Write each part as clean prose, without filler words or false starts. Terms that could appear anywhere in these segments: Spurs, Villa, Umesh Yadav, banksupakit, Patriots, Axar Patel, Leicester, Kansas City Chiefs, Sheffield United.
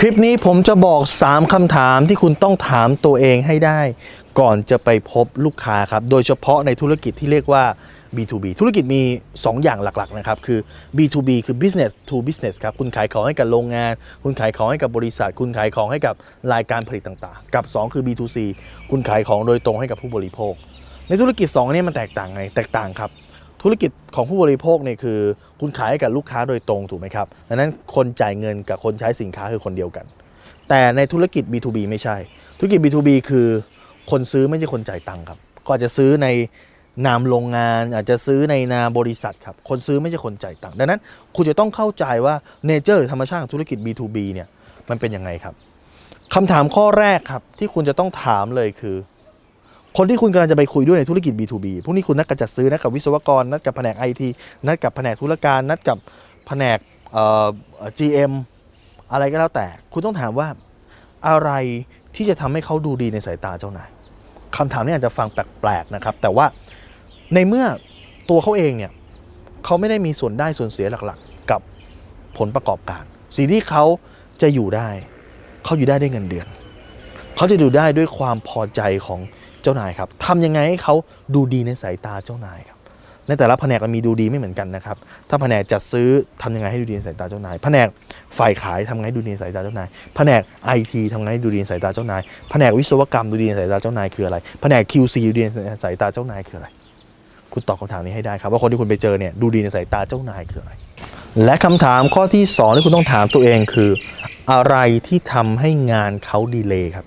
คลิปนี้ผมจะบอก3คำถามที่คุณต้องถามตัวเองให้ได้ก่อนจะไปพบลูกค้าครับโดยเฉพาะในธุรกิจที่เรียกว่า B2B ธุรกิจมี2อย่างหลักๆนะครับคือ B2B คือ business to business ครับคุณขายของให้กับโรงงานคุณขายของให้กับบริษัทคุณขายของให้กับรายการผลิตต่างๆกับ2คือ B2C คุณขายของโดยตรงให้กับผู้บริโภคในธุรกิจ2นี้มันแตกต่างไงแตกต่างครับธุรกิจของผู้บริโภคเนี่ยคือคุณขายให้กับลูกค้าโดยตรงถูกไหมครับดังนั้นคนจ่ายเงินกับคนใช้สินค้าคือคนเดียวกันแต่ในธุรกิจ B2B ไม่ใช่ธุรกิจ B2B คือคนซื้อไม่ใช่คนจ่ายตังค์ครับก็อาจจะซื้อในนามโรงงานอาจจะซื้อในนามบริษัทครับคนซื้อไม่ใช่คนจ่ายตังค์ดังนั้นคุณจะต้องเข้าใจว่าเนเจอร์หรือธรรมชาติของธุรกิจ B2B เนี่ยมันเป็นยังไงครับคำถามข้อแรกครับที่คุณจะต้องถามเลยคือคนที่คุณกำลังจะไปคุยด้วยในธุรกิจ B2B พวกนี้คุณนัดกับจัดซื้อนัดกับวิศวกรนัดกับแผนก IT นัดกับแผนกธุรการนัดกับแผนกGM อะไรก็แล้วแต่คุณต้องถามว่าอะไรที่จะทำให้เขาดูดีในสายตาเจ้านายคำถามนี้อาจจะฟังแปลกๆนะครับแต่ว่าในเมื่อตัวเขาเองเนี่ยเขาไม่ได้มีส่วนได้ส่วนเสียหลักๆกับผลประกอบการสิ่งที่เขาจะอยู่ได้เขาอยู่ได้ด้วยเงินเดือนเขาจะอยู่ได้ด้วยความพอใจของเจ้านายครับทำยังไงให้เขาดูดีในสายตาเจ้านายครับในแต่ละแผนกมันมีดูดีไม่เหมือนกันนะครับถ้าแผนกจัดซื้อทำยังไงให้ดูดีในสายตาเจ้านายแผนกฝ่ายขายทำไงให้ดูดีในสายตาเจ้านายแผนก IT ทำไงให้ดูดีในสายตาเจ้านายแผนกวิศวกรรมดูดีในสายตาเจ้านายคืออะไรแผนก QC ดูดีในสายตาเจ้านายคืออะไรคุณตอบคำถามนี้ให้ได้ครับว่าคนที่คุณไปเจอเนี่ยดูดีในสายตาเจ้านายคืออะไรและคำถามข้อที่2ที่คุณต้องถามตัวเองคืออะไรที่ทำให้งานเขาดีเลย์ครับ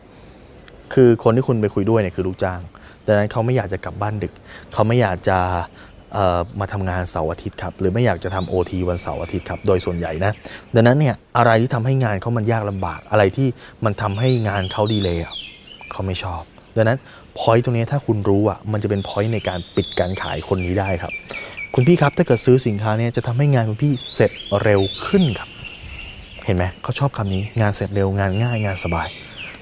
คือคนที่คุณไปคุยด้วยเนี่ยคือลูกจ้างดังนั้นเขาไม่อยากจะกลับบ้านดึกเขาไม่อยากจะมาทำงานเสาร์อาทิตย์ครับหรือไม่อยากจะทำโอทีวันเสาร์อาทิตย์ครับโดยส่วนใหญ่นะดังนั้นเนี่ยอะไรที่ทำให้งานเขามันยากลำบากอะไรที่มันทำให้งานเขาดีเลยเขาไม่ชอบดังนั้น point ตรงนี้ถ้าคุณรู้อ่ะมันจะเป็น point ในการปิดการขายคนนี้ได้ครับคุณพี่ครับถ้าเกิดซื้อสินค้าเนี่ยจะทำให้งานคุณพี่เสร็จเร็วขึ้นครับเห็นไหมเขาชอบคำนี้งานเสร็จเร็วงานง่ายงานสบาย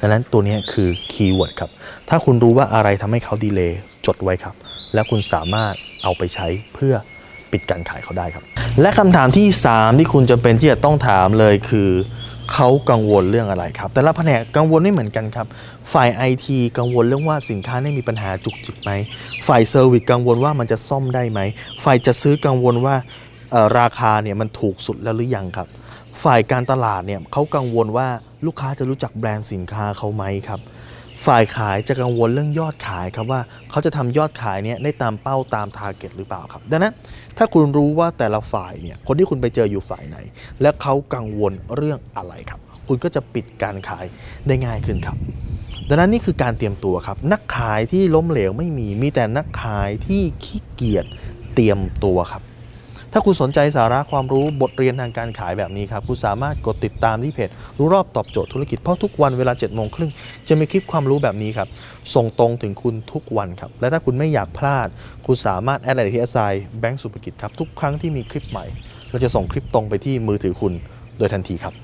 ดังนั้นตัวนี้คือคีย์เวิร์ดครับถ้าคุณรู้ว่าอะไรทำให้เขาดีเลย์จดไว้ครับและคุณสามารถเอาไปใช้เพื่อปิดการขายเขาได้ครับและคำถามที่3ที่คุณจำเป็นที่จะต้องถามเลยคือเขากังวลเรื่องอะไรครับแต่ละแผนกกังวลไม่เหมือนกันครับฝ่าย IT กังวลเรื่องว่าสินค้าได้มีปัญหาจุกจิกไหมฝ่ายเซอร์วิสกังวลว่ามันจะซ่อมได้ไหมฝ่ายจะซื้อกังวลว่าราคาเนี่ยมันถูกสุดแล้วหรือยังครับฝ่ายการตลาดเนี่ยเขากังวลว่าลูกค้าจะรู้จักแบรนด์สินค้าเขาไหมครับฝ่ายขายจะกังวลเรื่องยอดขายครับว่าเขาจะทำยอดขายเนี่ยได้ตามเป้าตามทาร์เก็ตหรือเปล่าครับดังนั้นถ้าคุณรู้ว่าแต่ละฝ่ายเนี่ยคนที่คุณไปเจออยู่ฝ่ายไหนและเขากังวลเรื่องอะไรครับคุณก็จะปิดการขายได้ง่ายขึ้นครับดังนั้นนี่คือการเตรียมตัวครับนักขายที่ล้มเหลวไม่มีแต่นักขายที่ขี้เกียจเตรียมตัวครับถ้าคุณสนใจสาระความรู้บทเรียนทางการขายแบบนี้ครับคุณสามารถกดติดตามที่เพจรู้รอบตอบโจทย์ธุรกิจเพราะทุกวันเวลา 7:30 น.จะมีคลิปความรู้แบบนี้ครับส่งตรงถึงคุณทุกวันครับและถ้าคุณไม่อยากพลาดคุณสามารถแอดไลน์ที่@banksupakittครับทุกครั้งที่มีคลิปใหม่เราจะส่งคลิปตรงไปที่มือถือคุณโดยทันทีครับ